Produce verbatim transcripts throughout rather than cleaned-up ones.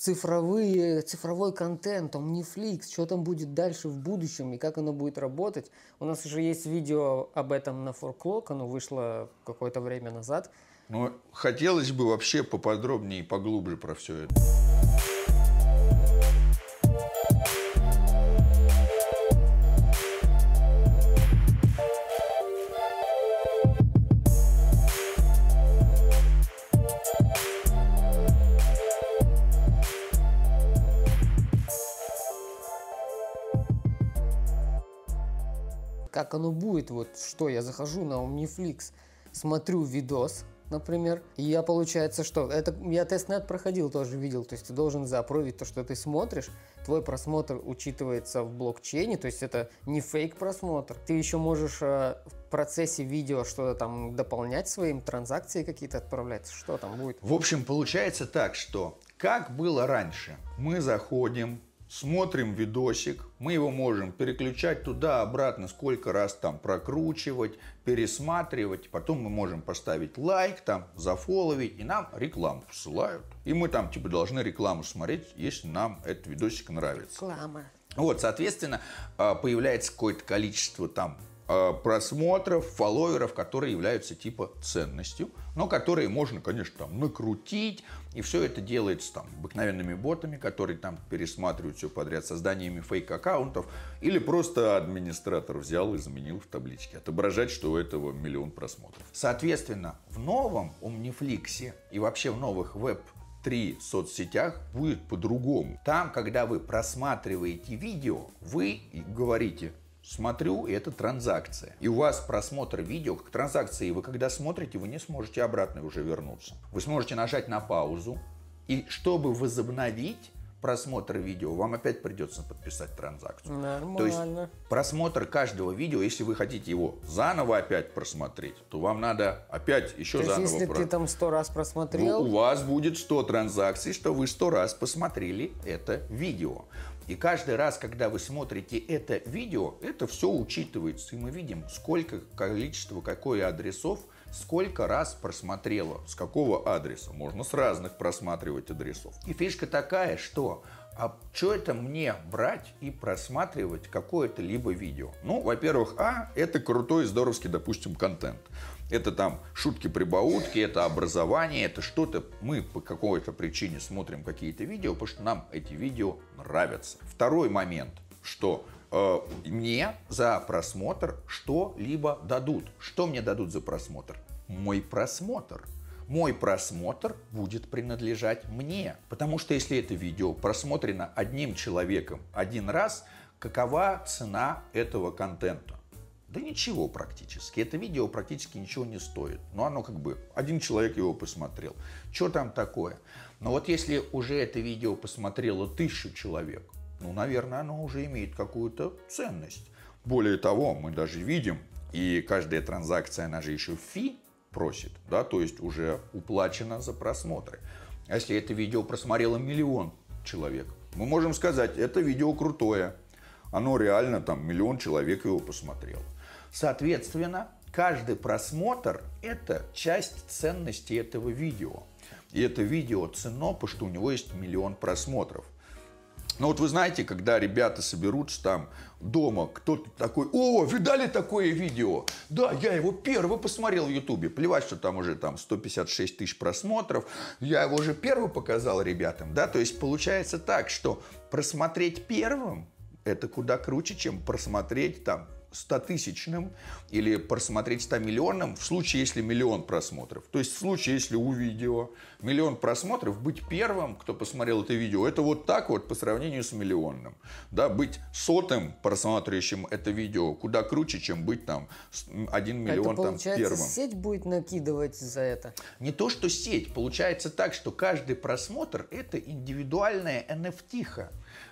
цифровые, цифровой контент, Omniflix, что там будет дальше в будущем и как оно будет работать. У нас уже есть видео об этом на FourClock, оно вышло какое-то время назад. Но хотелось бы вообще поподробнее и поглубже про все это. Как оно будет, вот что я захожу на Omniflix, смотрю видос, например, и я, получается, что это я тестнет проходил, тоже видел, то есть ты должен запровить то, что ты смотришь, твой просмотр учитывается в блокчейне, то есть это не фейк просмотр, ты еще можешь э, в процессе видео что-то там дополнять своим, транзакции какие-то отправлять, что там будет. В общем, получается так, что как было раньше, мы заходим, смотрим видосик, мы его можем переключать туда-обратно, сколько раз там прокручивать, пересматривать. Потом мы можем поставить лайк, там зафоловить, и нам рекламу посылают. И мы там типа должны рекламу смотреть, если нам этот видосик нравится. Реклама. Вот, соответственно, появляется какое-то количество там просмотров, фолловеров, которые являются типа ценностью, но которые можно, конечно, там накрутить, и все это делается там обыкновенными ботами, которые там пересматривают все подряд, созданиями фейк-аккаунтов, или просто администратор взял и заменил в табличке, отображать, что у этого миллион просмотров. Соответственно, в новом Omniflix и вообще в новых веб три соцсетях будет по-другому. Там, когда вы просматриваете видео, вы говорите: смотрю, и это транзакция. И у вас просмотр видео как транзакции. И вы когда смотрите, вы не сможете обратно уже вернуться. Вы сможете нажать на паузу. И чтобы возобновить просмотр видео, вам опять придется подписать транзакцию. Нормально. То есть просмотр каждого видео, если вы хотите его заново опять просмотреть, то вам надо опять еще то заново. Есть, если про... ты там сто раз просмотрел, ну, у вас будет сто транзакций, что вы сто раз посмотрели это видео. И каждый раз, когда вы смотрите это видео, это все учитывается. И мы видим, сколько количество, какой адресов, сколько раз просмотрело, с какого адреса. Можно с разных просматривать адресов. И фишка такая, что а что это мне брать и просматривать какое-то либо видео? Ну, во-первых, а, это крутой, здоровский, допустим, контент. Это там шутки-прибаутки, это образование, это что-то. Мы по какой-то причине смотрим какие-то видео, потому что нам эти видео нравятся. Второй момент, что э, мне за просмотр что-либо дадут. Что мне дадут за просмотр? Мой просмотр. Мой просмотр будет принадлежать мне. Потому что если это видео просмотрено одним человеком один раз, какова цена этого контента? Да ничего практически. Это видео практически ничего не стоит. Но оно как бы... Один человек его посмотрел. Что там такое? Но вот если уже это видео посмотрело тысячу человек, ну, наверное, оно уже имеет какую-то ценность. Более того, мы даже видим, и каждая транзакция, она же еще фи просит, да, то есть уже уплачено за просмотры. А если это видео просмотрело миллион человек, мы можем сказать, это видео крутое, оно реально там миллион человек его посмотрел. Соответственно, каждый просмотр – это часть ценности этого видео. И это видео ценно, потому что у него есть миллион просмотров. Но вот вы знаете, когда ребята соберутся там дома, кто-то такой: о, видали такое видео? Да, я его первый посмотрел в Ютубе. Плевать, что там уже там сто пятьдесят шесть тысяч просмотров. Я его уже первый показал ребятам. Да? То есть получается так, что просмотреть первым – это куда круче, чем просмотреть там стотысячным или просмотреть ста миллионным в случае, если миллион просмотров. То есть в случае, если у видео миллион просмотров, быть первым, кто посмотрел это видео, это вот так вот по сравнению с миллионным. Да, быть сотым просматривающим это видео куда круче, чем быть там один миллион это, там, получается, первым. Сеть будет накидывать за это? Не то, что сеть. Получается так, что каждый просмотр это индивидуальная эн эф ти-ха.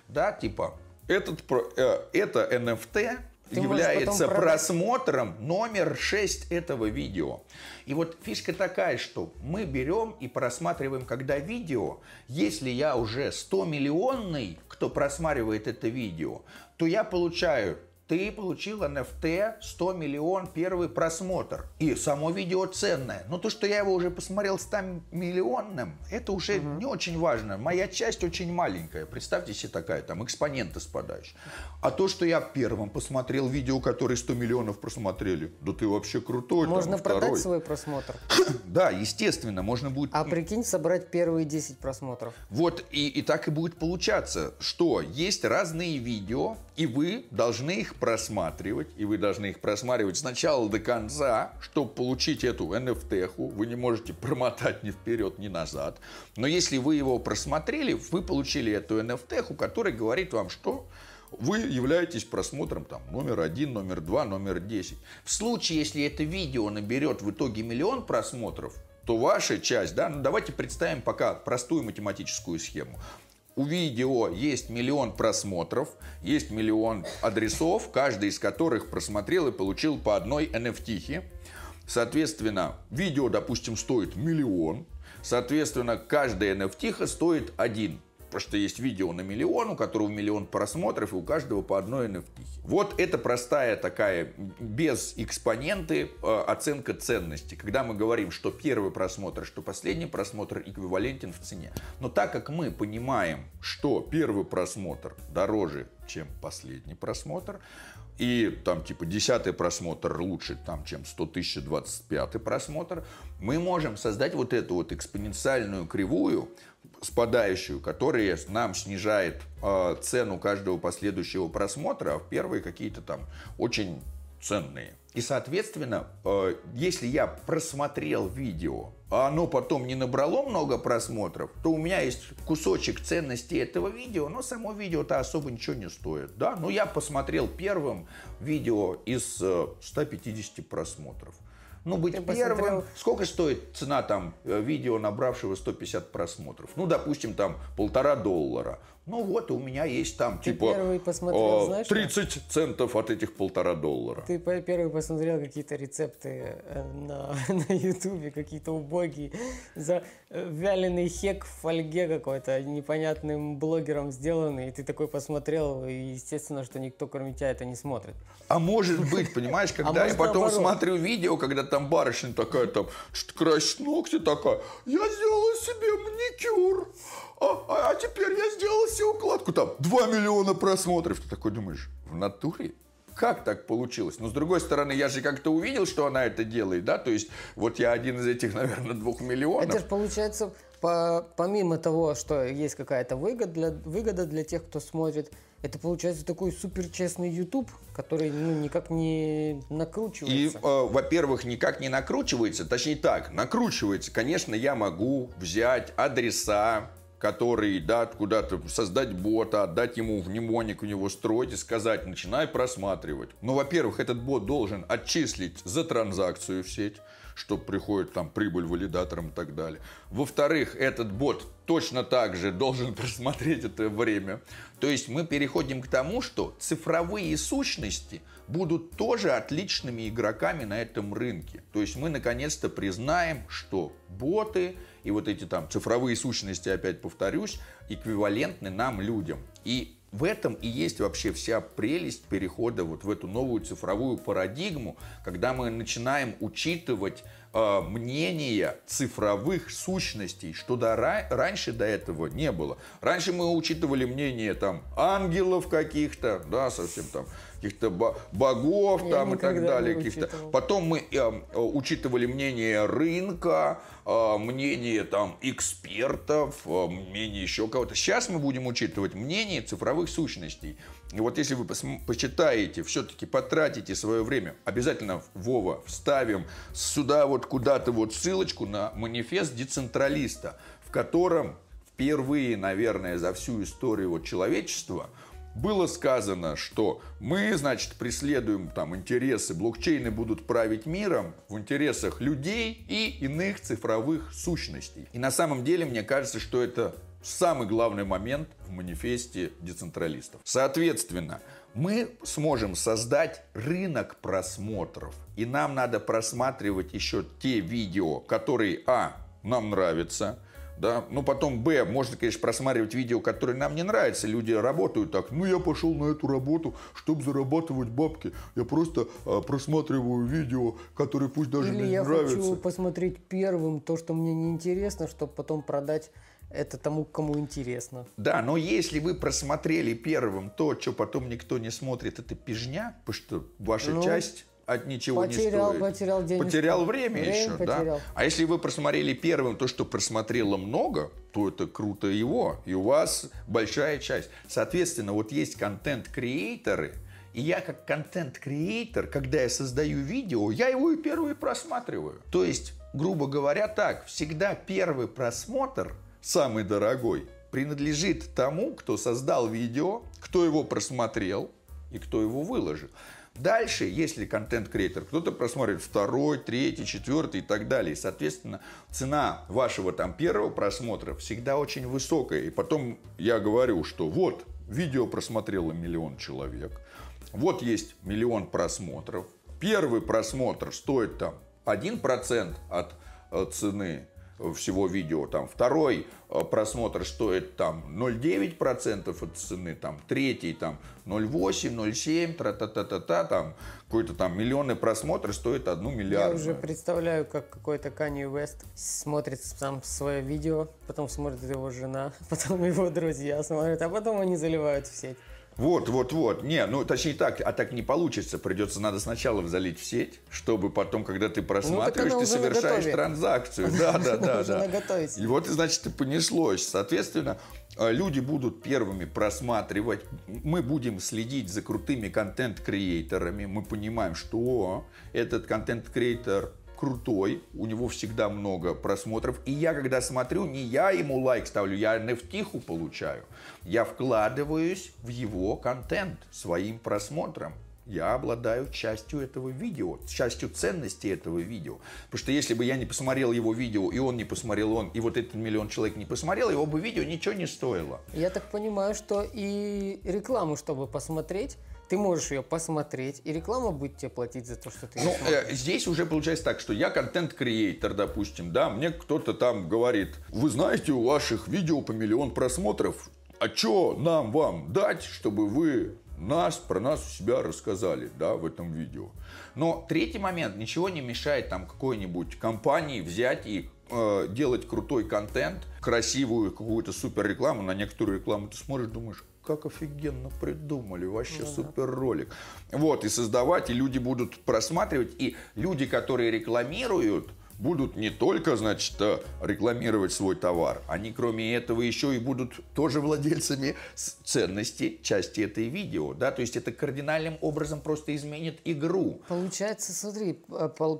Да, типа, этот, э, это эн эф ти Ты является просмотром номер шесть этого видео. И вот фишка такая, что мы берем и просматриваем, когда видео, если я уже сто миллионный, кто просматривает это видео, то я получаю ты получил эн эф ти сто миллион первый просмотр. И само видео ценное. Но то, что я его уже посмотрел ста миллионным, это уже угу. не очень важно. Моя часть очень маленькая. Представьте себе такая, там экспоненты спадаешь. А то, что я первым посмотрел видео, которое сто миллионов просмотрели, да ты вообще крутой. Можно там, продать второй. свой просмотр. Да, естественно, можно будет... А прикинь, собрать первые десять просмотров. Вот, и, и так и будет получаться, что есть разные видео, и вы должны их просматривать, и вы должны их просматривать сначала до конца, чтобы получить эту эн эф ти-ху. Вы не можете промотать ни вперед, ни назад. Но если вы его просмотрели, вы получили эту эн эф ти-ху, которая говорит вам, что вы являетесь просмотром там, номер один, номер два, номер десять. В случае, если это видео наберет в итоге миллион просмотров, то ваша часть, да, ну давайте представим пока простую математическую схему. У видео есть миллион просмотров, есть миллион адресов, каждый из которых просмотрел и получил по одной эн эф ти-хе. Соответственно, видео, допустим, стоит миллион. Соответственно, каждая эн эф ти-ха стоит один. Потому что есть видео на миллион, у которого миллион просмотров, и у каждого по одной эн эф ти. Вот это простая такая, без экспоненты, оценка ценности. Когда мы говорим, что первый просмотр, что последний просмотр эквивалентен в цене. Но так как мы понимаем, что первый просмотр дороже, чем последний просмотр, и там типа десятый просмотр лучше, там, чем сто тысяч двадцать пятый просмотр, мы можем создать вот эту вот экспоненциальную кривую, спадающую, которая нам снижает э, цену каждого последующего просмотра, а в первые какие-то там очень ценные. И, соответственно, э, если я просмотрел видео, а оно потом не набрало много просмотров, то у меня есть кусочек ценности этого видео, но само видео-то особо ничего не стоит. Да? Но я посмотрел первым видео из э, ста пятидесяти просмотров. Ну, быть Ты первым. Посмотрел... Сколько стоит цена там видео, набравшего сто пятьдесят просмотров? Ну, допустим, там полтора доллара. Ну, вот у меня есть там, Ты типа, посмотрел, э, знаешь, тридцать центов от этих полтора доллара. Ты первый посмотрел какие-то рецепты на ютубе, какие-то убогие. За вяленый хек в фольге какой-то, непонятным блогером сделанный. И ты такой посмотрел, и естественно, что никто, кроме тебя, это не смотрит. А может быть, понимаешь, когда я потом смотрю видео, когда там барышня такая, там, что-то красит ногти такая, я сделала себе маникюр, а, а, а теперь я сделала себе укладку, там, два миллиона просмотров. Ты такой думаешь, в натуре? Как так получилось? Но с другой стороны, я же как-то увидел, что она это делает, да, то есть вот я один из этих, наверное, двух миллионов. Это же получается, по, помимо того, что есть какая-то выгода для, выгода для тех, кто смотрит, это получается такой суперчестный ютуб, который ну, никак не накручивается. И, э, во-первых, никак не накручивается, точнее так, накручивается. Конечно, я могу взять адреса, который, да, куда-то создать бота, отдать ему мнемоник, у него строить и сказать, начинай просматривать. Но, во-первых, этот бот должен отчислить за транзакцию в сеть, что приходит там прибыль валидаторам и так далее. Во-вторых, этот бот точно так же должен просмотреть это время. То есть мы переходим к тому, что цифровые сущности будут тоже отличными игроками на этом рынке. То есть мы наконец-то признаем, что боты и вот эти там цифровые сущности, опять повторюсь, эквивалентны нам, людям. И в этом и есть вообще вся прелесть перехода вот в эту новую цифровую парадигму, когда мы начинаем учитывать э, мнение цифровых сущностей, что до, раньше до этого не было. Раньше мы учитывали мнение там ангелов каких-то, да, совсем там каких-то богов там, и так далее. Потом мы э, учитывали мнение рынка, э, мнение там экспертов, э, мнение еще кого-то. Сейчас мы будем учитывать мнение цифровых сущностей. И вот если вы почитаете, все-таки потратите свое время, обязательно, Вова, вставим сюда вот куда-то вот ссылочку на манифест децентралиста, в котором впервые, наверное, за всю историю вот человечества было сказано, что мы, значит, преследуем там интересы, блокчейны будут править миром в интересах людей и иных цифровых сущностей. И на самом деле, мне кажется, что это самый главный момент в манифесте децентралистов. Соответственно, мы сможем создать рынок просмотров. И нам надо просматривать еще те видео, которые, а, нам нравятся, Да? Ну, потом, б, можно, конечно, просматривать видео, которые нам не нравятся. Люди работают так. Ну, я пошел на эту работу, чтобы зарабатывать бабки. Я просто а, просматриваю видео, которые пусть даже мне не нравятся. Или я хочу посмотреть первым то, что мне неинтересно, чтобы потом продать это тому, кому интересно. Да, но если вы просмотрели первым то, что потом никто не смотрит, это пижня, потому что ваша ну... часть... от ничего потерял, не стоит. Потерял деньги. Потерял время, время еще. Потерял. Да? А если вы просмотрели первым то, что просмотрело много, то это круто его. И у вас большая часть. Соответственно, вот есть контент-креаторы. И я как контент-креатор, когда я создаю видео, я его и первый просматриваю. То есть, грубо говоря, так. Всегда первый просмотр, самый дорогой, принадлежит тому, кто создал видео, кто его просмотрел и кто его выложил. Дальше, если контент-креатор, кто-то просмотрит второй, третий, четвертый и так далее. И, соответственно, цена вашего там первого просмотра всегда очень высокая. И потом я говорю, что вот, видео просмотрело миллион человек, вот есть миллион просмотров. Первый просмотр стоит там один процент от цены всего видео, там, второй просмотр стоит там ноль целых девять десятых процента от цены, там, третий там ноль целых восемь десятых, ноль целых семь десятых, тра-та-та-та-та, там, какой-то там миллионный просмотр стоит одну миллиардную. Я уже представляю, как какой-то Kanye West смотрит там свое видео, потом смотрит его жена, потом его друзья смотрят, а потом они заливают в сеть. Вот, вот, вот. Не, ну, точнее так, а так не получится. Придется, надо сначала залить в сеть, чтобы потом, когда ты просматриваешь, ну, ты совершаешь транзакцию. Да, да, да, да. И вот, значит, и понеслось. Соответственно, люди будут первыми просматривать. Мы будем следить за крутыми контент-креаторами. Мы понимаем, что этот контент-креатор крутой, у него всегда много просмотров. И я, когда смотрю, не я ему лайк ставлю, я эн эф ти-ху получаю. Я вкладываюсь в его контент своим просмотром. Я обладаю частью этого видео, частью ценности этого видео. Потому что если бы я не посмотрел его видео, и он не посмотрел, он, и вот этот миллион человек не посмотрел, его бы видео ничего не стоило. Я так понимаю, что и рекламу, чтобы посмотреть, ты можешь ее посмотреть, и реклама будет тебе платить за то, что ты... Ну, э, здесь уже получается так, что я контент-креатор, допустим, да, мне кто-то там говорит, вы знаете, у ваших видео по миллион просмотров, а что нам вам дать, чтобы вы... Нас, про нас у себя рассказали, да, в этом видео. Но третий момент, ничего не мешает там какой-нибудь компании взять и э, делать крутой контент, красивую какую-то супер рекламу. На некоторую рекламу ты смотришь, думаешь, как офигенно придумали, вообще ну, супер ролик. Вот, и создавать, и люди будут просматривать, и люди, которые рекламируют, будут не только, значит, рекламировать свой товар, они, кроме этого, еще и будут тоже владельцами ценности части этой видео, да, то есть это кардинальным образом просто изменит игру. Получается, смотри,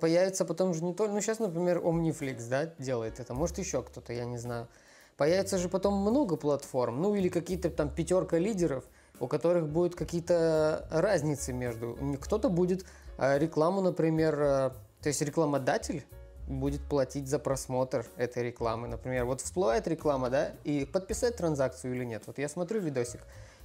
появится потом же не только, ну, сейчас, например, Omniflix, да, делает это, может, еще кто-то, я не знаю, появится же потом много платформ, ну, или какие-то там пятерка лидеров, у которых будут какие-то разницы между, кто-то будет рекламу, например, то есть рекламодатель будет платить за просмотр этой рекламы. Например, вот всплывает реклама, да, и подписать транзакцию или нет. Вот я смотрю видосик.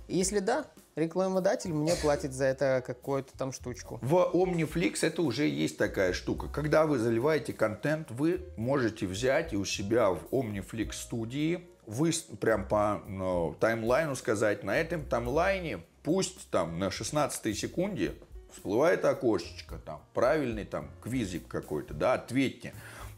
Если да, рекламодатель мне платит за это какую-то там штучку. В Omniflix это уже есть такая штука. Когда вы заливаете контент, вы можете взять и у себя в Omniflix студии, вы прям по ну, таймлайну сказать, на этом таймлайне пусть там на шестнадцатой секунде всплывает окошечко, там, правильный там квизик какой-то, да, ответьте.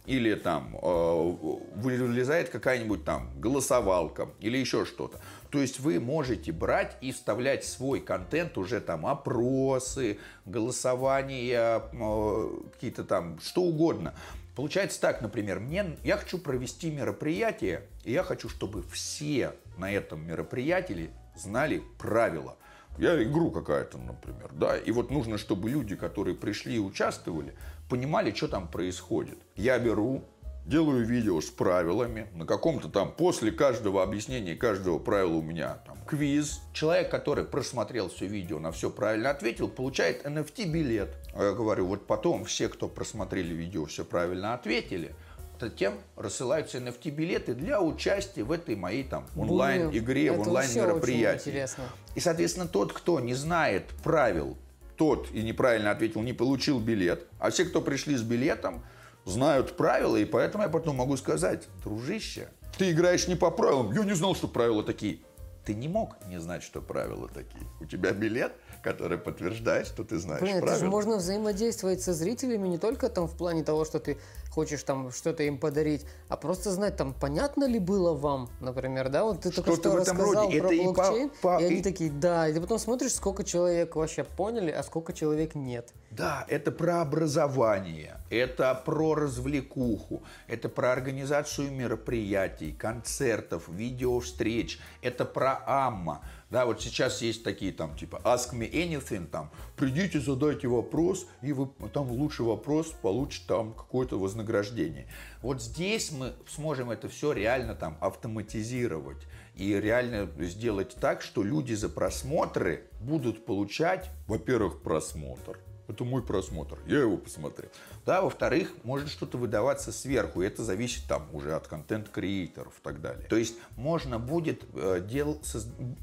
Или там э, вылезает какая-нибудь там голосовалка или еще что-то. То есть вы можете брать и вставлять свой контент, уже там опросы, голосования, э, какие-то там, что угодно. Получается так, например, мне, я хочу провести мероприятие, и я хочу, чтобы все на этом мероприятии знали правила. Я игру какая-то, например, да, и вот нужно, чтобы люди, которые пришли и участвовали, понимали, что там происходит. Я беру, делаю видео с правилами, на каком-то там, после каждого объяснения, каждого правила у меня там квиз. Человек, который просмотрел все видео, на все правильно ответил, получает эн эф ти-билет. Я говорю, вот потом все, кто просмотрели видео, все правильно ответили, затем рассылаются эн эф ти-билеты для участия в этой моей там онлайн-игре, в онлайн-мероприятии. И, соответственно, тот, кто не знает правил, тот и неправильно ответил, не получил билет. А все, кто пришли с билетом, знают правила, и поэтому я потом могу сказать, дружище, Ты играешь не по правилам. Я не знал, что правила такие. Ты не мог не знать, что правила такие. У тебя билет, который подтверждает, что ты знаешь правила. Это же можно взаимодействовать со зрителями не только там в плане того, что ты хочешь там что-то им подарить, а просто знать, там, понятно ли было вам, например, да? Вот ты только что рассказал про блокчейн, и они такие, да, и ты потом смотришь, сколько человек вообще поняли, а сколько человек нет. Да, это про образование, это про развлекуху, это про организацию мероприятий, концертов, видеовстреч, это про Амма. Да, вот сейчас есть такие там, типа, ask me anything, там, придите, задайте вопрос, и вы там лучший вопрос получит там какое-то вознаграждение. Вот здесь мы сможем это все реально там автоматизировать и реально сделать так, что люди за просмотры будут получать, во-первых, просмотр. Это мой просмотр, я его посмотрел. Да, во-вторых, может что-то выдаваться сверху, и это зависит там уже от контент-креаторов и так далее. То есть можно будет э, дел,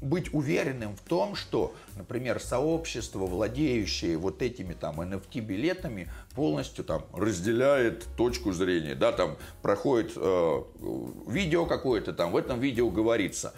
быть уверенным в том, что, например, сообщество, владеющее вот этими там эн эф ти-билетами, полностью там разделяет точку зрения. Да, там проходит э, видео какое-то, там в этом видео говорится,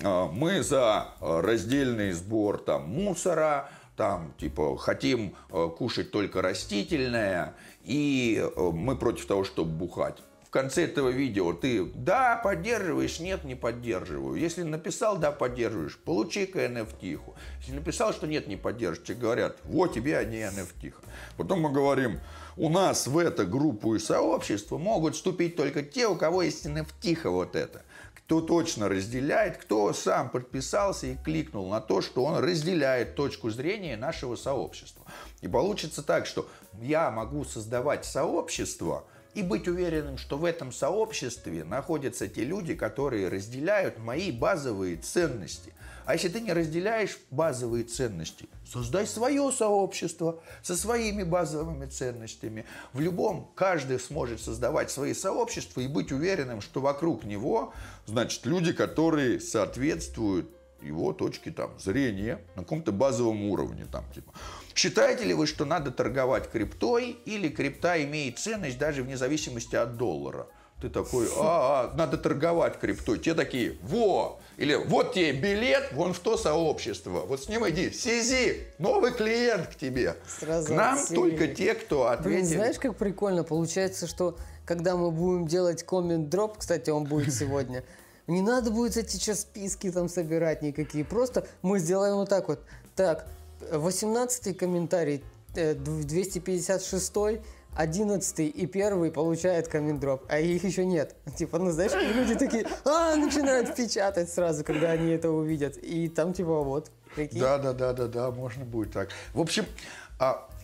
э, мы за раздельный сбор там мусора, там, типа, хотим э, кушать только растительное, и э, мы против того, чтобы бухать. В конце этого видео ты да, поддерживаешь, нет, не поддерживаю. Если написал да, поддерживаешь, получи-ка эн эф ти-ху. Если написал, что нет, не поддерживаешь, тебе говорят, вот тебе они эн эф ти-ха. Потом мы говорим, у нас в эту группу и сообщество могут вступить только те, у кого есть эн эф ти-ха вот это. Кто точно разделяет, кто сам подписался и кликнул на то, что он разделяет точку зрения нашего сообщества. И получится так, что я могу создавать сообщество и быть уверенным, что в этом сообществе находятся те люди, которые разделяют мои базовые ценности. А если ты не разделяешь базовые ценности, создай свое сообщество со своими базовыми ценностями. В любом каждый сможет создавать свои сообщества и быть уверенным, что вокруг него, значит, люди, которые соответствуют его точке там, зрения на каком-то базовом уровне. Там, типа. Считаете ли вы, что надо торговать криптой или крипта имеет ценность даже вне зависимости от доллара? Ты такой, а, а, надо торговать криптой. Те такие, во! Или вот тебе билет, вон в то сообщество. Вот с ним иди, сизи, новый клиент к тебе. Сразу к нам отсели. Только те, кто ответил. Блин, знаешь, как прикольно получается, что когда мы будем делать коммент-дроп, кстати, он будет сегодня, не надо будет эти сейчас списки там собирать никакие. Просто мы сделаем вот так вот. Так, восемнадцатый комментарий, двести пятьдесят шестой. одиннадцатый и первый получает коммент-дроп, а их еще нет. Типа, ну знаешь, люди такие, а, начинают печатать сразу, когда они это увидят. И там типа вот. Какие... Да, да, да, да, да, можно будет так. В общем,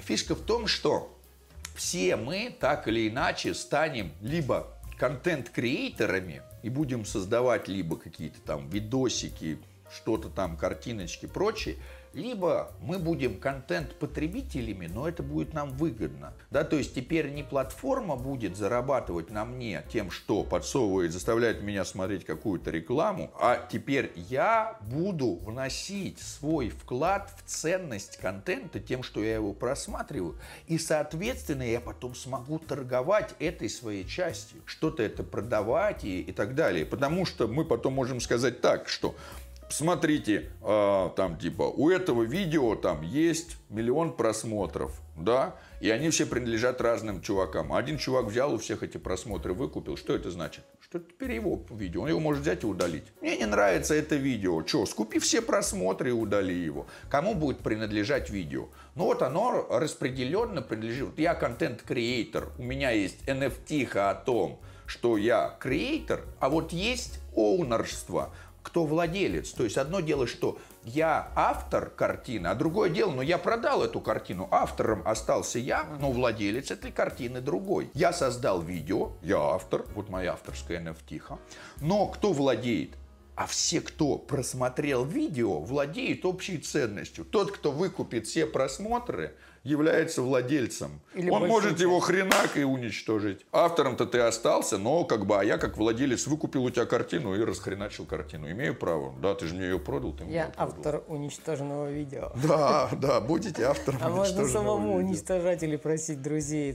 фишка в том, что все мы так или иначе станем либо контент-креаторами и будем создавать либо какие-то там видосики, что-то там, картиночки, прочее, либо мы будем контент-потребителями, но это будет нам выгодно. Да, то есть теперь не платформа будет зарабатывать на мне тем, что подсовывает, заставляет меня смотреть какую-то рекламу, а теперь я буду вносить свой вклад в ценность контента тем, что я его просматриваю, и, соответственно, я потом смогу торговать этой своей частью, что-то это продавать и, и так далее. Потому что мы потом можем сказать так, что... Смотрите, э, там типа у этого видео там есть миллион просмотров, да, и они все принадлежат разным чувакам. Один чувак взял у всех эти просмотры, выкупил. Что это значит? Что это теперь его видео, он его может взять и удалить. Мне не нравится это видео, чё, скупи все просмотры и удали его. Кому будет принадлежать видео? Ну вот оно распределенно принадлежит. Вот я контент-креатор, у меня есть эн эф ти-ха о том, что я креатор, а вот есть оунерство. Кто владелец. То есть одно дело, что я автор картины, а другое дело, но я продал эту картину. Автором остался я, но владелец этой картины другой. Я создал видео, я автор, вот моя авторская эн эф ти-ха. Но кто владеет? А все, кто просмотрел видео, владеет общей ценностью. Тот, кто выкупит все просмотры, является владельцем. Или он может часть. Его хренак и уничтожить. Автором-то ты остался, но как бы, а я как владелец выкупил у тебя картину и расхреначил картину. Имею право. Да, ты же мне ее продал. Ты я автор продал. Уничтоженного видео. Да, да, будете автором уничтоженного видео. А можно самому уничтожать или просить друзей.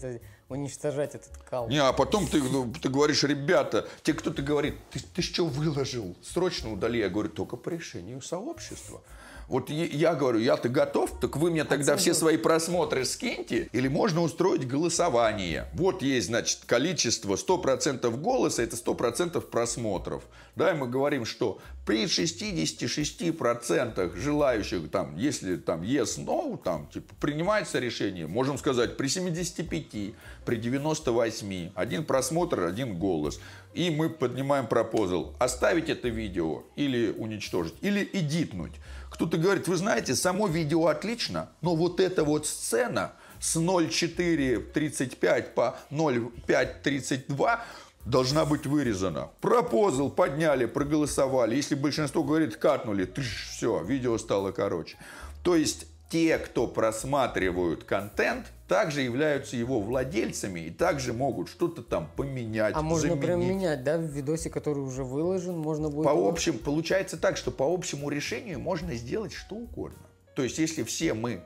уничтожать этот кал. Не, а потом ты, ты говоришь, ребята, те, кто-то говорит, ты, ты что выложил? Срочно удали. Я говорю, только по решению сообщества. Вот я говорю, я-то готов, так вы мне тогда все свои просмотры скиньте, или можно устроить голосование. Вот есть, значит, количество сто процентов голоса, это сто процентов просмотров. Да, и мы говорим, что при шестидесяти шести процентах желающих, там, если там yes, no, там, типа, принимается решение, можем сказать, при семидесяти пяти, при девяноста восьми, один просмотр, один голос. И мы поднимаем пропозал, оставить это видео или уничтожить, или эдитнуть. Кто-то говорит, вы знаете, само видео отлично, но вот эта вот сцена с ноль четыре тридцать пять по ноль пять тридцать два должна быть вырезана. Пропозал подняли, проголосовали. Если большинство говорит, катнули, тыш, все, видео стало короче. То есть те, кто просматривают контент, также являются его владельцами и также могут что-то там поменять, а можно заменить. Прям менять, да, в видосе, который уже выложен, можно будет... По общему, получается так, что по общему решению можно сделать что угодно. То есть, если все мы...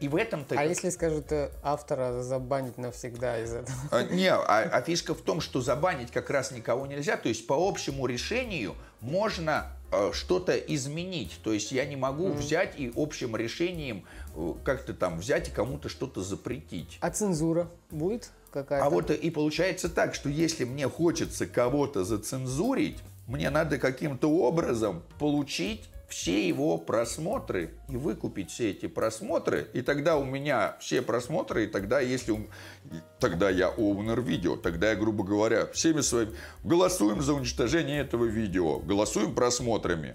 И в этом-то... А если скажут, автора забанить навсегда из этого? А, не, а, а фишка в том, что забанить как раз никого нельзя. То есть, по общему решению можно... что-то изменить. То есть я не могу mm. взять и общим решением как-то там взять и кому-то что-то запретить. А цензура будет какая-то? А вот и получается так, что если мне хочется кого-то зацензурить, мне надо каким-то образом получить все его просмотры и выкупить все эти просмотры, и тогда у меня все просмотры, и тогда если тогда я оунер видео, тогда я, грубо говоря, всеми своими голосуем за уничтожение этого видео, голосуем просмотрами.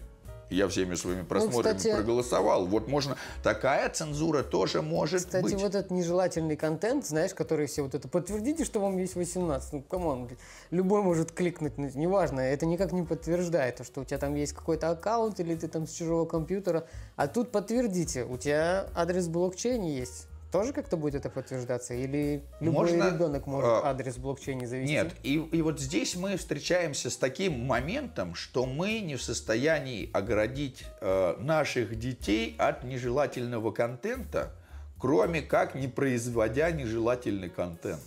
Я всеми своими просмотрами ну, кстати, проголосовал. Вот можно... Такая цензура тоже может кстати, быть. Кстати, вот этот нежелательный контент, знаешь, который все вот это... Подтвердите, что вам есть восемнадцать. Ну, камон, любой может кликнуть. Неважно, это никак не подтверждает, что у тебя там есть какой-то аккаунт, или ты там с чужого компьютера. А тут подтвердите, у тебя адрес в блокчейне есть. Тоже как-то будет это подтверждаться? Или любой можно, ребенок может э, адрес блокчейна завести? Нет, и, и вот здесь мы встречаемся с таким моментом, что мы не в состоянии оградить э, наших детей от нежелательного контента, кроме как не производя нежелательный контент.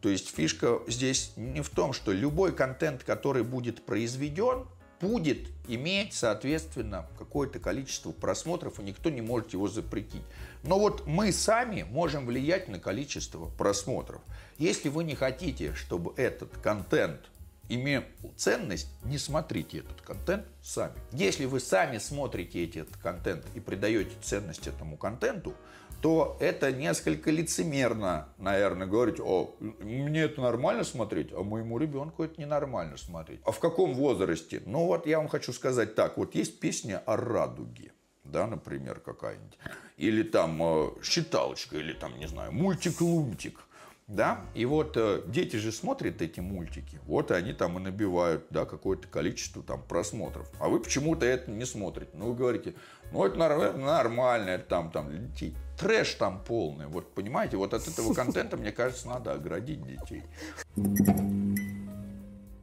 То есть фишка здесь не в том, что любой контент, который будет произведен, будет иметь, соответственно, какое-то количество просмотров, и никто не может его запретить. Но вот мы сами можем влиять на количество просмотров. Если вы не хотите, чтобы этот контент имел ценность, не смотрите этот контент сами. Если вы сами смотрите этот контент и придаете ценность этому контенту, то это несколько лицемерно, наверное, говорить, о, мне это нормально смотреть, а моему ребенку это ненормально смотреть. А в каком возрасте? Ну вот я вам хочу сказать так, вот есть песня о радуге, да, например, какая-нибудь, или там э, считалочка, или там, не знаю, мультик-лунтик, да, и вот э, дети же смотрят эти мультики, вот они там и набивают, да, какое-то количество там просмотров, а вы почему-то это не смотрите, ну вы говорите, ну это нормально, это там, там, летит. Трэш там полный, вот понимаете, вот от этого контента, мне кажется, надо оградить детей.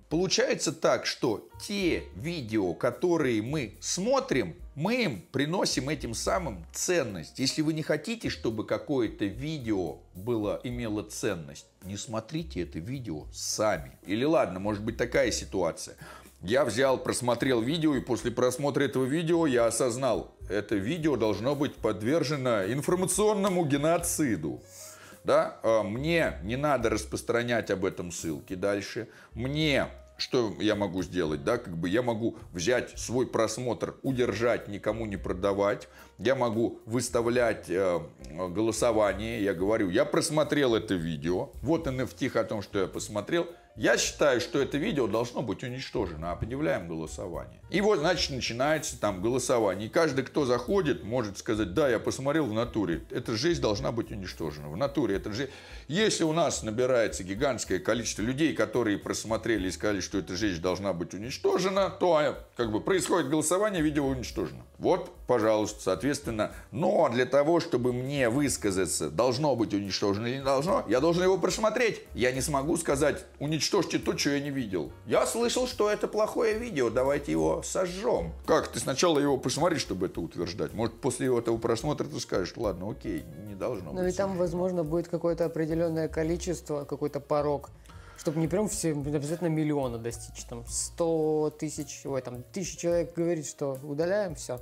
Получается так, что те видео, которые мы смотрим, мы им приносим этим самым ценность. Если вы не хотите, чтобы какое-то видео было, имело ценность, не смотрите это видео сами. Или ладно, может быть такая ситуация. Я взял, просмотрел видео, и после просмотра этого видео я осознал, это видео должно быть подвержено информационному геноциду. Да? Мне не надо распространять об этом ссылки дальше. Мне, что я могу сделать? Да? Как бы я могу взять свой просмотр, удержать, никому не продавать. Я могу выставлять э, голосование. Я говорю, я просмотрел это видео. Вот эн эф ти о том, что я посмотрел. Я считаю, что это видео должно быть уничтожено, объявляем голосование. И вот, значит, начинается там голосование. И каждый, кто заходит, может сказать, да, я посмотрел в натуре, эта жесть должна быть уничтожена. В натуре эта жесть... Если у нас набирается гигантское количество людей, которые просмотрели и сказали, что эта жесть должна быть уничтожена, то как бы происходит голосование, видео уничтожено. Вот, пожалуйста, соответственно. Но для того, чтобы мне высказаться, должно быть уничтожено или не должно, я должен его просмотреть. Я не смогу сказать уничтожено. уничтожьте то, что я не видел. Я слышал, что это плохое видео, давайте его сожжем. Как? Ты сначала его посмотри, чтобы это утверждать. Может, после этого просмотра ты скажешь, ладно, окей, не должно быть. Но ведь там, возможно, будет какое-то определенное количество, какой-то порог. Чтобы не прям все, обязательно миллиона достичь. Там сто тысяч, ой, там тысяча человек говорит, что удаляем, все.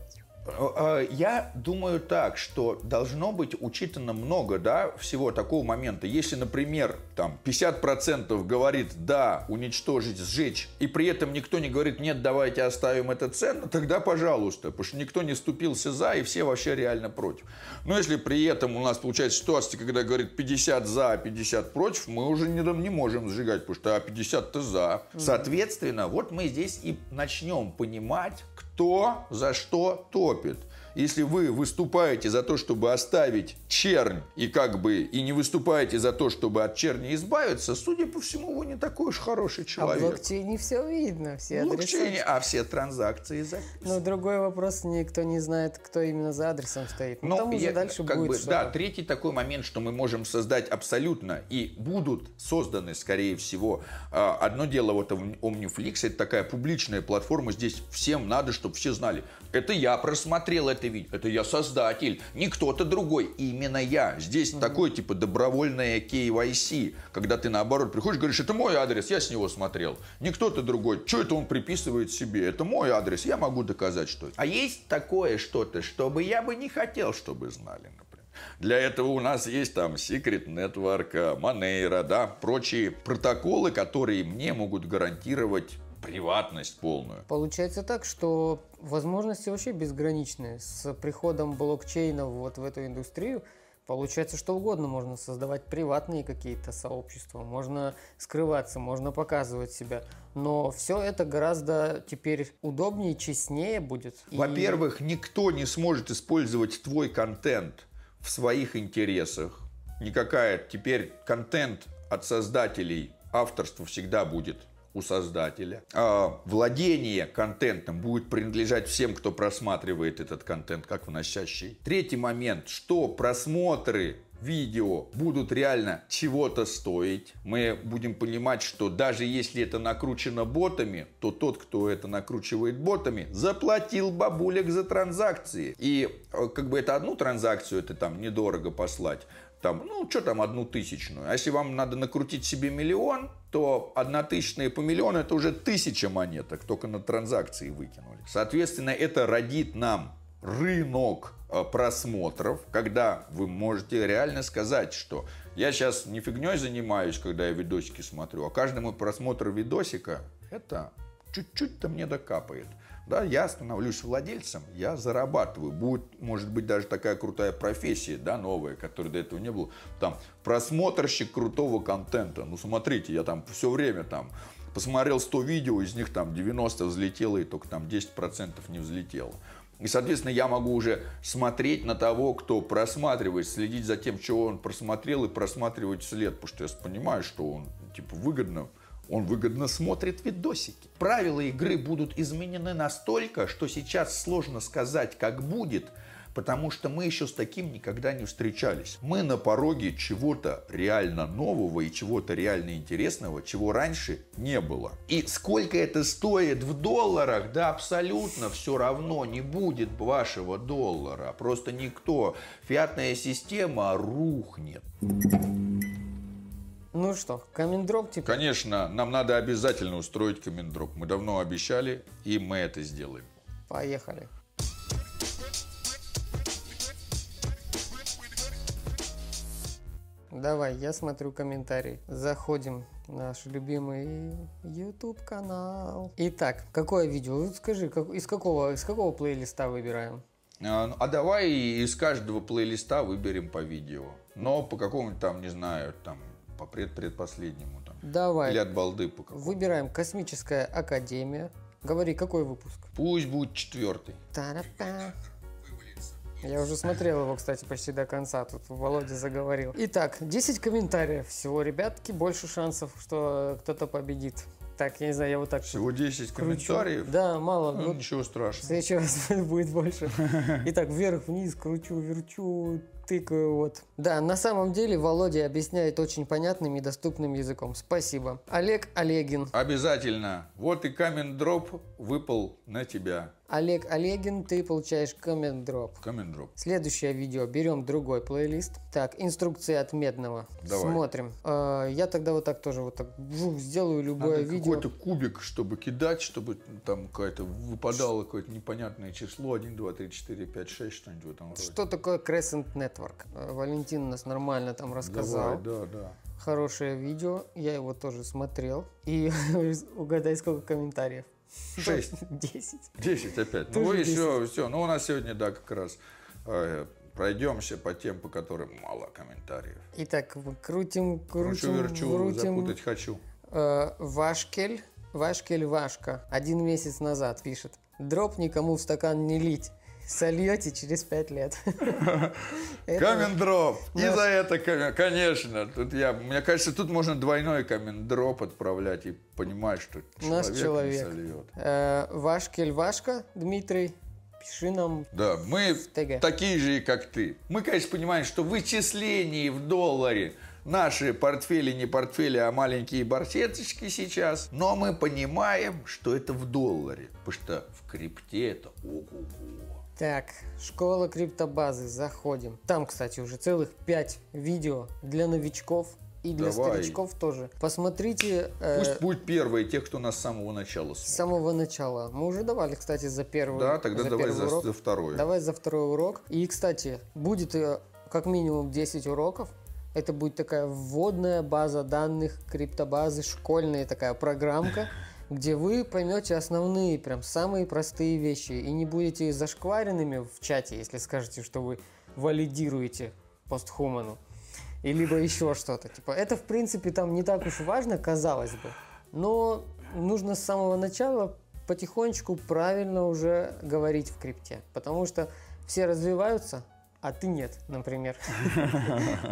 Я думаю так, что должно быть учитано много, да, всего такого момента. Если, например, там пятьдесят процентов говорит «да, уничтожить, сжечь», и при этом никто не говорит «нет, давайте оставим это ценно», тогда пожалуйста, потому что никто не вступился за, и все вообще реально против. Но если при этом у нас получается ситуация, когда говорит пятьдесят за, пятьдесят против, мы уже не, не можем сжигать, потому что а пятьдесят-то за. Соответственно, вот мы здесь и начнем понимать, кто за что топит. Если вы выступаете за то, чтобы оставить чернь, и как бы и не выступаете за то, чтобы от черни избавиться, судя по всему, вы не такой уж хороший человек. А в блокчейне все видно, все адресы. А все транзакции записаны. Но другой вопрос, никто не знает, кто именно за адресом стоит. Но там уже дальше как будет бы, да, третий такой момент, что мы можем создать абсолютно, и будут созданы, скорее всего, одно дело, вот Omniflix, это такая публичная платформа, здесь всем надо, чтобы все знали. Это я просмотрел это видео, это я создатель, не кто-то другой, именно я. Здесь mm-hmm. такое типа добровольное кей вай си, когда ты наоборот приходишь, говоришь, это мой адрес, я с него смотрел, не кто-то другой, что это он приписывает себе, это мой адрес, я могу доказать, что это. А есть такое что-то, чтобы я бы не хотел, чтобы знали, например. Для этого у нас есть там Secret Network, Monero, да, прочие протоколы, которые мне могут гарантировать приватность полную. Получается так, что возможности вообще безграничны. С приходом блокчейна вот в эту индустрию получается что угодно. Можно создавать приватные какие-то сообщества, можно скрываться, можно показывать себя. Но все это гораздо теперь удобнее, честнее будет. Во-первых, и... никто не сможет использовать твой контент в своих интересах. Никакая теперь контент от создателей, авторство всегда будет у создателя. А владение контентом будет принадлежать всем, кто просматривает этот контент, как вносящий. Третий момент, что просмотры видео будут реально чего-то стоить. Мы будем понимать, что даже если это накручено ботами, то тот, кто это накручивает ботами, заплатил бабулек за транзакции. И как бы это одну транзакцию, это там недорого послать. Там, ну, что там, одну тысячную. А если вам надо накрутить себе миллион, то одна тысячная по миллиону – это уже тысяча монеток, только на транзакции выкинули. Соответственно, это родит нам рынок просмотров, когда вы можете реально сказать, что я сейчас не фигней занимаюсь, когда я видосики смотрю, а каждый мой просмотр видосика – это чуть-чуть-то мне докапает. Да, я становлюсь владельцем, я зарабатываю. Будет, может быть, даже такая крутая профессия, да, новая, которой до этого не было. Там просмотрщик крутого контента. Ну, смотрите, я там все время там посмотрел сто видео, из них там девяносто взлетело, и только там десять процентов не взлетело. И, соответственно, я могу уже смотреть на того, кто просматривает, следить за тем, чего он просмотрел, и просматривать вслед, потому что я понимаю, что он, типа, выгодно. Он выгодно смотрит видосики. Правила игры будут изменены настолько, что сейчас сложно сказать, как будет, потому что мы еще с таким никогда не встречались. Мы на пороге чего-то реально нового и чего-то реально интересного, чего раньше не было. И сколько это стоит в долларах, да абсолютно все равно, не будет вашего доллара. Просто никто. Фиатная система рухнет. Ну что, комендроп типа? Конечно, нам надо обязательно устроить комендроп. Мы давно обещали, и мы это сделаем. Поехали. Давай, я смотрю комментарии. Заходим в наш любимый YouTube-канал. Итак, какое видео? Скажи, как, из, какого, из какого плейлиста выбираем? А, а давай из каждого плейлиста выберем по видео. Но по какому-нибудь там, не знаю, там... по предпредпоследнему там. Давай. Или от балды по какому. Выбираем «Космическая академия». Говори, какой выпуск? Пусть будет четвертый. Та-ра-па. Я уже смотрел его, кстати, почти до конца. Тут Володя заговорил. Итак, десять комментариев всего, ребятки. Больше шансов, что кто-то победит. так, я не знаю, я вот так... Всего десять комментариев? Да, мало. Ну, ну, ничего страшного. В следующий раз будет больше. И так вверх-вниз, кручу, верчу, тыкаю, вот. Да, на самом деле Володя объясняет очень понятным и доступным языком. Спасибо. Олег Олегин. Обязательно. Вот и камень-дроп выпал на тебя. Олег Олегин, ты получаешь коммент-дроп. Коммент-дроп. Следующее видео. Берем другой плейлист. Так, инструкция от Медного. Давай. Смотрим. Э, я тогда вот так тоже вот так вжух, сделаю любое надо видео. Какой-то кубик, чтобы кидать, чтобы там какое-то выпадало какое-то непонятное число. один, два, три, четыре, пять, шесть, что-нибудь там. Что такое Crescent Network? Валентин нас нормально там рассказал. Давай, да, да. Хорошее видео. Я его тоже смотрел. И угадай, сколько комментариев. шесть. десять. десять опять. Тоже ну и все, все. Ну у нас сегодня, да, как раз э, пройдемся по тем, по которым мало комментариев. Итак, крутим, крутим, верчу, крутим. Запутать хочу. Э, Вашкель, Вашкель Вашка один месяц назад пишет. Дроп никому в стакан не лить. Сольете через пять лет. Коммент-дроп. И за это, конечно. Тут я, мне кажется, тут можно двойной коммент-дроп отправлять и понимать, что человек не сольет. Вашкель Вашка, Дмитрий, пиши нам. Да, мы такие же, как ты. Мы, конечно, понимаем, что вычислений в долларе наши портфели не портфели, а маленькие барсеточки сейчас. Но мы понимаем, что это в долларе. Потому что в крипте это ого-го. Так, школа криптобазы, заходим. Там, кстати, уже целых пять видео для новичков и для Давай. старичков тоже. Посмотрите... Пусть э, будет первые, тех, кто нас с самого начала смотрит. С самого начала. Мы уже давали, кстати, за первый урок. Да, тогда за давай за, урок. за второй. Давай за второй урок. И, кстати, будет э, как минимум десять уроков. Это будет такая вводная база данных криптобазы, школьная такая программка, где вы поймете основные, прям самые простые вещи и не будете зашкваренными в чате, если скажете, что вы валидируете постхуману и либо еще что-то. Типа, это, в принципе, там не так уж важно, казалось бы, но нужно с самого начала потихонечку правильно уже говорить в крипте, потому что все развиваются, а ты нет, например.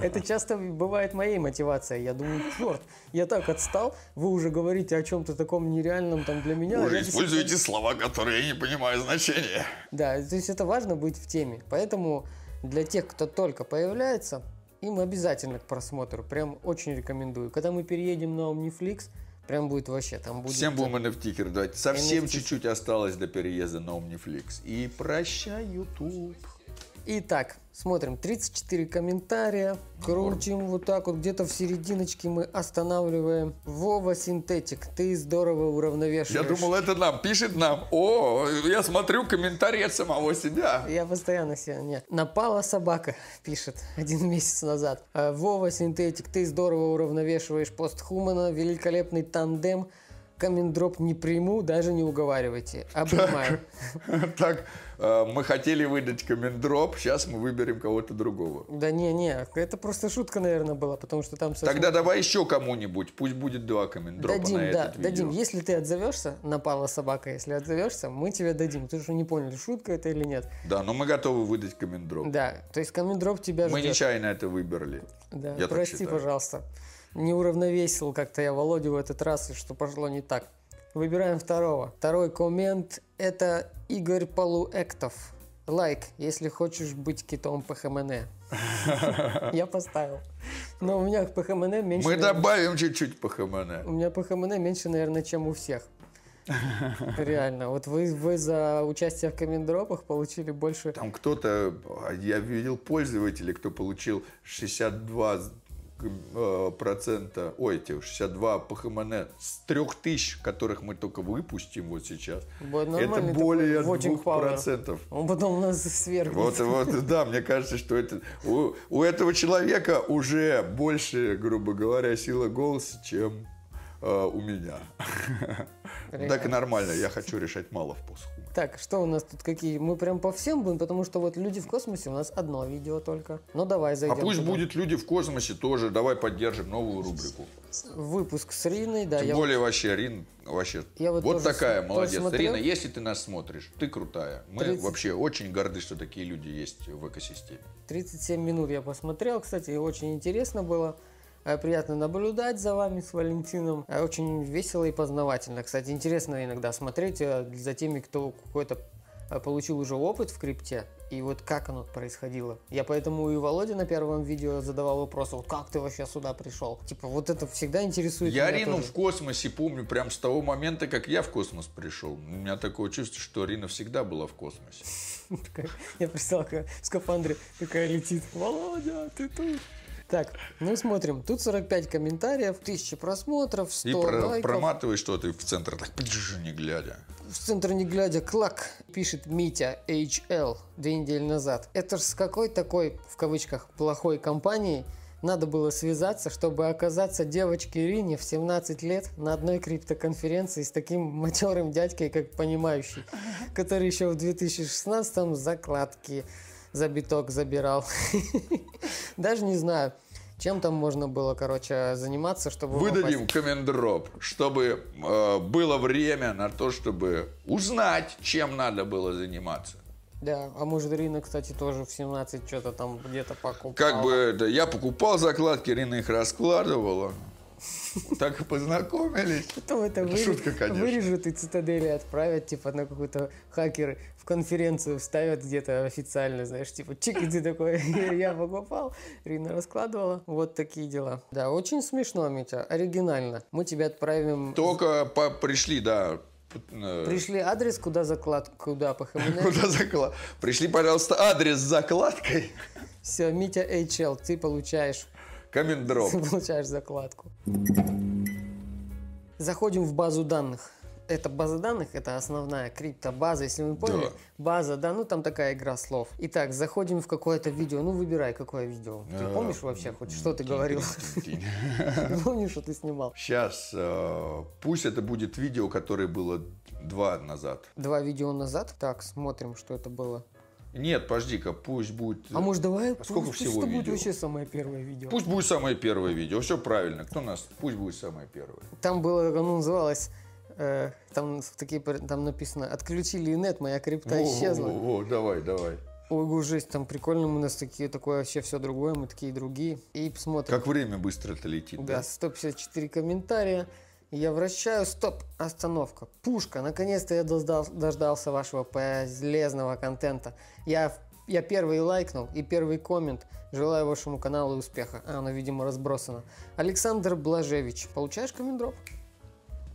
Это часто бывает моей мотивацией. Я думаю, черт, я так отстал, вы уже говорите о чем-то таком нереальном там для меня. Уже используете слова, которые я не понимаю значения. Да, то есть это важно быть в теме. Поэтому для тех, кто только появляется, им обязательно к просмотру. Прям очень рекомендую. Когда мы переедем на Omniflix, прям будет вообще, там будет... Всем будем эн эф ти-кер давать. Совсем чуть-чуть осталось до переезда на Omniflix. И прощай, YouTube. Итак, смотрим, тридцать четыре комментария, крутим вот так вот, где-то в серединочке мы останавливаем. Вова Синтетик, ты здорово уравновешиваешь. Я думал, это нам, пишет нам. О, я смотрю комментарии от самого себя. Я постоянно себя, нет. Напала собака, пишет, один месяц назад. Вова Синтетик, ты здорово уравновешиваешь постхумана, великолепный тандем. Коммент-дроп не приму, даже не уговаривайте. Обнимаю. Так, мы хотели выдать коммент-дроп, сейчас мы выберем кого-то другого. Да не, не, это просто шутка, наверное, была, потому что там... Тогда давай еще кому-нибудь, пусть будет два коммент-дропа на этот видео. Дадим, если ты отзовешься, напала собака, если отзовешься, мы тебе дадим. Ты же не понял, шутка это или нет. Да, но мы готовы выдать коммент-дроп. Да, то есть коммент-дроп тебя ждет. Мы нечаянно это выбрали. Да, прости, пожалуйста. Не уравновесил как-то я Володю в этот раз, и что пошло не так. Выбираем второго. Второй коммент – это Игорь Полуэктов. Лайк, если хочешь быть китом пэ ха эм эн. Я поставил. Но у меня пэ ха эм эн меньше... Мы добавим чуть-чуть пэ ха эм эн. У меня пэ ха эм эн меньше, наверное, чем у всех. Реально, вот вы, вы за участие в коммент-дропах получили больше... Там кто-то, я видел пользователей, кто получил шестьдесят два процента, ой, те шестьдесят два пэ ха эм эн с трёх тысяч, которых мы только выпустим вот сейчас. Это более двух процентов. Он потом нас сверху. Вот, вот, да, мне кажется, что это у, у этого человека уже больше, грубо говоря, сила голоса, чем э, у меня. Реально. Так и нормально, я хочу решать мало в посуху. Так, что у нас тут какие? Мы прям по всем будем, потому что вот люди в космосе у нас одно видео только. Ну давай зайдем. А пусть туда. Будет люди в космосе тоже, давай поддержим новую рубрику. Выпуск с Риной, да. Тем более вот... вообще, Рин, вообще, я вот, вот такая молодец. Рина, если ты нас смотришь, ты крутая. Мы тридцать... вообще очень горды, что такие люди есть в экосистеме. тридцать семь минут я посмотрел, кстати, очень интересно было. приятно наблюдать за вами с Валентином. Очень весело и познавательно. Кстати, интересно иногда смотреть за теми, кто какой-то получил уже опыт в крипте, и вот как оно происходило. Я поэтому и Володя на первом видео задавал вопрос, вот как ты вообще сюда пришел? Типа, вот это всегда интересует меня. Я Рину в космосе помню прям с того момента, как я в космос пришел. У меня такое чувство, что Рина всегда была в космосе. Я представляю, в скафандре такая летит. Володя, ты тут? Так, ну смотрим. Тут сорок пять комментариев, тысяча просмотров, сто лайков. И проматываешь что-то в центр, так не глядя. В центр не глядя, клак, пишет Митя эйч эл две недели назад. Это ж с какой такой, в кавычках, плохой компанией надо было связаться, чтобы оказаться девочке Ирине в семнадцать лет на одной криптоконференции с таким матерым дядькой, как понимающий, который еще в две тысячи шестнадцатом закладки за биток забирал. Даже не знаю, чем там можно было, короче, заниматься, чтобы... Выдадим коммент-дроп, чтобы э, было время на то, чтобы узнать, чем надо было заниматься. Да, а может, Рина, кстати, тоже в семнадцать что-то там где-то покупала. Как бы, да, я покупал закладки, Рина их раскладывала. Так и познакомились. Потом это, это выреж... шутка, конечно. Вырежут и цитадели отправят, типа, на какую-то хакеры в конференцию вставят где-то официально, знаешь, типа, чики, ты такой, я покупал, Рина раскладывала. Вот такие дела. Да, очень смешно, Митя, оригинально. Мы тебя отправим... Только по пришли, да. Пришли адрес, куда заклад, куда пэ ха эм эн. Куда заклад? Пришли, пожалуйста, адрес с закладкой. Все, Митя эйч эл, ты получаешь... коммент-дроп. Ты получаешь закладку. Заходим в базу данных. Это база данных, это основная криптобаза, если вы поняли. Да. База, да, ну там такая игра слов. Итак, заходим в какое-то видео. Ну, выбирай, какое видео. Ты а, помнишь вообще хоть, что ты говорил? Помнишь, что ты снимал? Сейчас, пусть это будет видео, которое было два назад. Два видео назад? Так, смотрим, что это было. Нет, подожди-ка, пусть будет... А может, давай... Сколько пусть, всего пусть видео? Пусть будет вообще самое первое видео. Пусть будет самое первое видео. Все правильно. Кто нас? Пусть будет самое первое. Там было, как оно называлось... Э, там, такие, там написано... Отключили инет, моя крипта во, исчезла. Во, во, во, давай, давай. Ой, жесть, там прикольно. У нас такие, такое вообще все другое. Мы такие другие. И посмотрим. Как время быстро-то летит. Да, да, сто пятьдесят четыре комментария. Я вращаю. Стоп. Остановка. Пушка. Наконец-то я дождался вашего полезного контента. Я, я первый лайкнул и первый коммент. Желаю вашему каналу успеха. А, оно, видимо, разбросано. Александр Блажевич. Получаешь коммент-дроп?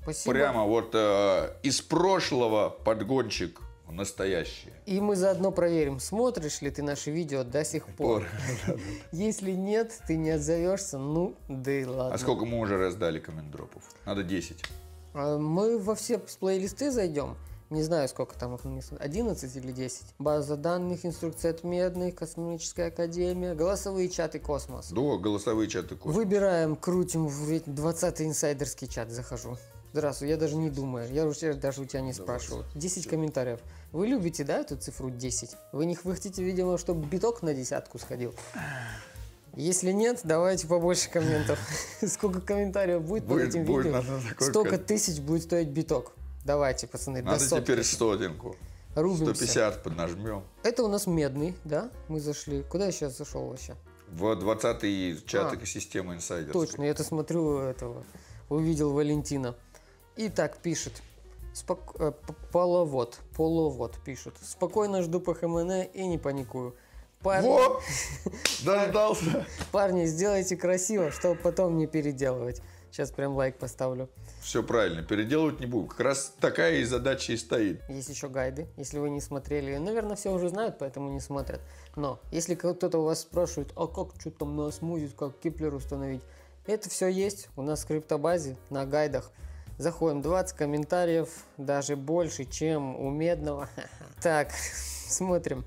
Спасибо. Прямо вот э, из прошлого подгонщик в настоящее. И мы заодно проверим, смотришь ли ты наши видео до сих пор. Если нет, ты не отзовешься, ну да и ладно. А сколько мы уже раздали коммент-дропов? Надо десять. Мы во все плейлисты зайдем. Не знаю, сколько там их, одиннадцать или десять. База данных, инструкция от медных, космическая академия, голосовые чаты Космос. Да, голосовые чаты Космос. Выбираем, крутим, двадцатый инсайдерский чат захожу. Здравствуй, я даже не думаю, я уже даже у тебя не спрашиваю. десять комментариев. Вы любите, да, эту цифру десять? Вы не хотите, видимо, чтобы биток на десятку сходил? Если нет, давайте побольше комментов. Сколько комментариев будет под этим видео, столько тысяч будет стоить биток. Давайте, пацаны, до сотни. Надо теперь сотенку. Рубимся. сто пятьдесят поднажмем. Это у нас медный, да? Мы зашли. Куда я сейчас зашел вообще? В двадцатый чат экосистемы инсайдерской. Точно, я это смотрю, этого увидел Валентина. И так пишет, Спок... половод, половод пишет, спокойно жду пэ ха эм эн и не паникую. Парни... Во! Дождался! Парни, сделайте красиво, чтобы потом не переделывать. Сейчас прям лайк поставлю. Все правильно, переделывать не буду. Как раз такая и задача и стоит. Есть еще гайды, если вы не смотрели. Наверное, все уже знают, поэтому не смотрят. Но если кто-то у вас спрашивает, а как что там на Осмозис, как Кеплер установить? Это все есть у нас в криптобазе на гайдах. Заходим, двадцать комментариев, даже больше, чем у Медного. Так, смотрим.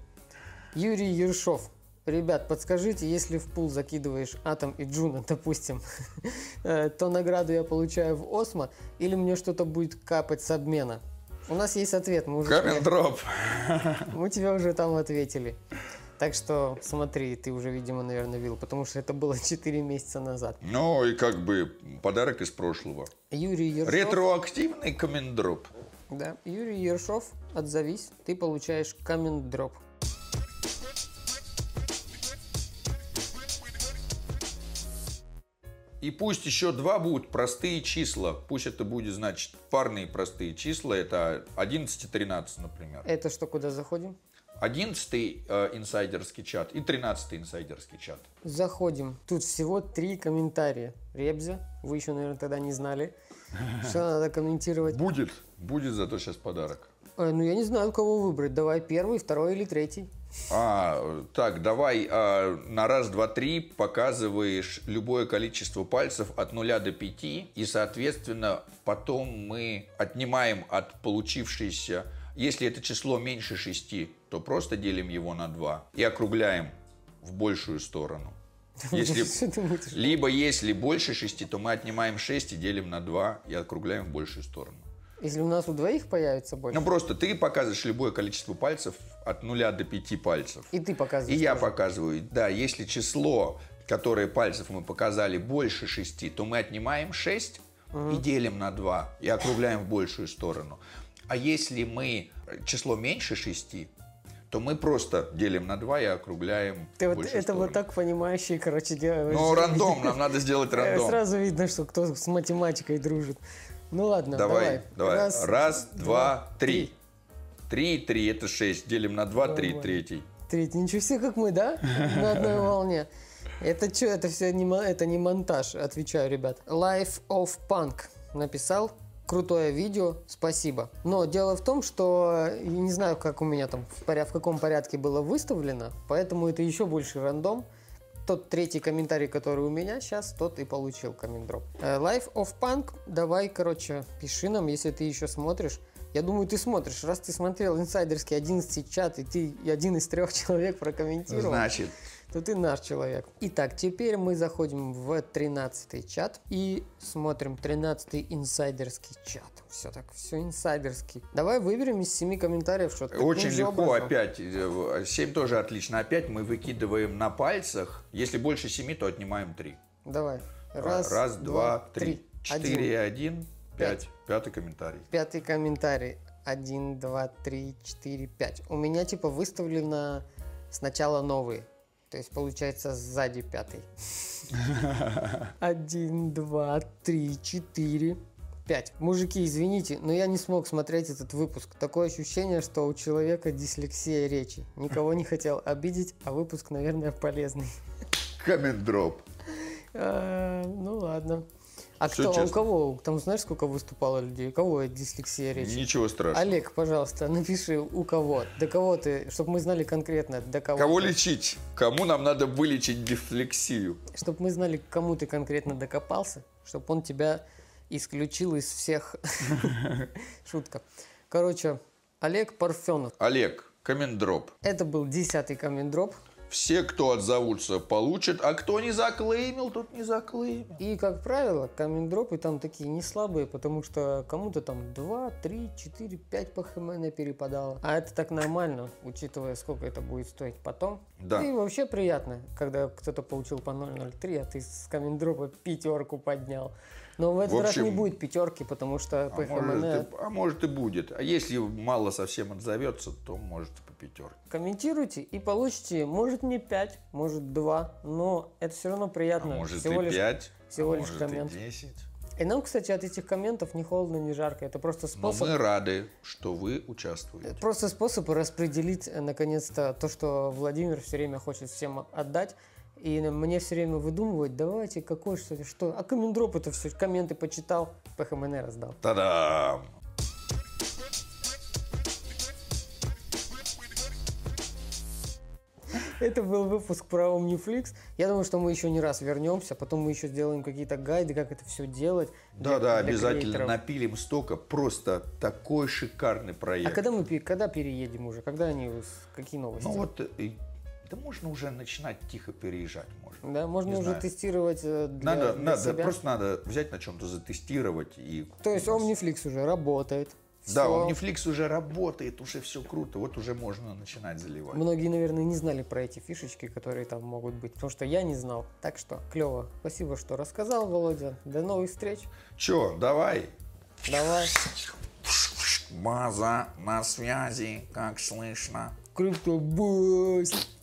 Юрий Ершов. Ребят, подскажите, если в пул закидываешь Атом и Джуно, допустим, то награду я получаю в Осмо или мне что-то будет капать с обмена? У нас есть ответ. Коммент-дроп. Мы тебя уже там ответили. Так что смотри, ты уже, видимо, наверное, видел, потому что это было четыре месяца назад. Ну и как бы подарок из прошлого. Юрий Ершов. Ретроактивный коммент-дроп. Да, Юрий Ершов, отзовись, ты получаешь коммент-дроп. И пусть еще два будут простые числа. Пусть это будет, значит, парные простые числа. Это одиннадцать и тринадцать, например. Это что, куда заходим? одиннадцатый э, инсайдерский чат и тринадцатый инсайдерский чат. Заходим. Тут всего три комментария. Ребзя, вы еще, наверное, тогда не знали, что надо комментировать. Будет, будет зато сейчас подарок. Э, ну, я не знаю, кого выбрать. Давай первый, второй или третий. А, так, давай а, на раз, два, три показываешь любое количество пальцев от нуля до пяти. И, соответственно, потом мы отнимаем от получившейся... Если это число меньше шести, то просто делим его на два и округляем в большую сторону. Если... Либо если больше шести, то мы отнимаем шесть и делим на два и округляем в большую сторону. Если у нас у двоих появится больше. Ну просто ты показываешь любое количество пальцев от нуля до пяти пальцев. И ты показываешь. И я тоже показываю. Да, если число, которое пальцев мы показали, больше шести, то мы отнимаем шесть угу. и делим на два и округляем в большую сторону. А если мы число меньше шести, то мы просто делим на два и округляем. Ты вот это сторону. Вот так понимающий, короче, делаешь. Ну, рандом, нам надо сделать рандом. Сразу видно, что кто с математикой дружит. Ну ладно, давай. давай. Раз, Раз, два, три. Три, три, это шесть. Делим на два, три, третий. Третий. Ничего себе, как мы, да? На одной волне. Это что, это все не, это не монтаж, отвечаю, ребят. Life of Punk написал. Крутое видео, спасибо. Но дело в том, что я не знаю, как у меня там, в, поряд, в каком порядке было выставлено, поэтому это еще больше рандом. Тот третий комментарий, который у меня сейчас, тот и получил коммент-дроп. Life of Punk, давай, короче, пиши нам, если ты еще смотришь. Я думаю, ты смотришь. Раз ты смотрел инсайдерский одиннадцатый чат, и ты один из трех человек прокомментировал, значит, то ты наш человек. Итак, теперь мы заходим в тринадцатый чат и смотрим тринадцатый инсайдерский чат. Все так, все инсайдерский. Давай выберем из семи комментариев что-то. Очень легко образом. Опять. семь тоже отлично. Опять мы выкидываем на пальцах. Если больше семи, то отнимаем три. Давай. Раз, Раз два, два, три. Четыре, один, пять. Пятый комментарий. Пятый комментарий. Один, два, три, четыре, пять. У меня типа выставлено сначала новые. То есть, получается, сзади пятый. Один, два, три, четыре, пять. Мужики, извините, но я не смог смотреть этот выпуск. Такое ощущение, что у человека дислексия речи. Никого не хотел обидеть, а выпуск, наверное, полезный. Коммент-дроп. А, ну, ладно. А кто, у кого? Там знаешь, сколько выступало людей? У кого дислексия речи? Ничего страшного. Олег, пожалуйста, напиши, у кого. До кого ты, чтобы мы знали конкретно, до кого. Кого ты. Лечить? Кому нам надо вылечить дислексию? Чтобы мы знали, к кому ты конкретно докопался, чтобы он тебя исключил из всех. Шутка. Короче, Олег Парфенов. Олег, коммент-дроп. Это был десятый коммент-дроп. Все, кто отзовутся, получат, а кто не заклеймил, тот не заклеймил. И, как правило, коммент-дропы там такие не слабые, потому что кому-то там два, три, четыре, пять пэ ха эм эн перепадало. А это так нормально, учитывая, сколько это будет стоить потом. Да. И вообще приятно, когда кто-то получил по ноль ноль три, а ты с коммент-дропа пятерку поднял. Но в этот в общем, раз не будет пятерки, потому что по а, может, и, а может и будет. А если мало совсем отзовется, то может и по пятерке. Комментируйте и получите, может не пять, может два, но это все равно приятно. А может всего и лишь, пять, всего а лишь может коммент. И десять. И нам, кстати, от этих комментов не холодно, не жарко. Это просто способ... Но мы рады, что вы участвуете. Просто способ распределить, наконец-то, то, что Владимир все время хочет всем отдать. И мне все время выдумывают, давайте, какой что-то, что. А коммент-дроп это все, комменты почитал, пэ ха эм эн раздал. Та-дам! Это был выпуск про Omniflix. Я думаю, что мы еще не раз вернемся, потом мы еще сделаем какие-то гайды, как это все делать. Да-да, обязательно креаторов. Напилим столько, просто такой шикарный проект. А когда мы когда переедем уже? Когда они, какие новости? Ну вот... Да можно уже начинать тихо переезжать. Можно. Да, можно не уже знаю. Тестировать для, надо, для надо, себя. Просто надо взять на чем-то, затестировать. И то есть нас... Omniflix уже работает. Да, все. Omniflix уже работает, уже все круто, вот уже можно начинать заливать. Многие, наверное, не знали про эти фишечки, которые там могут быть, потому что я не знал. Так что, клево. Спасибо, что рассказал, Володя. До новых встреч. Че, давай. Давай. База на связи, как слышно. Криптобас.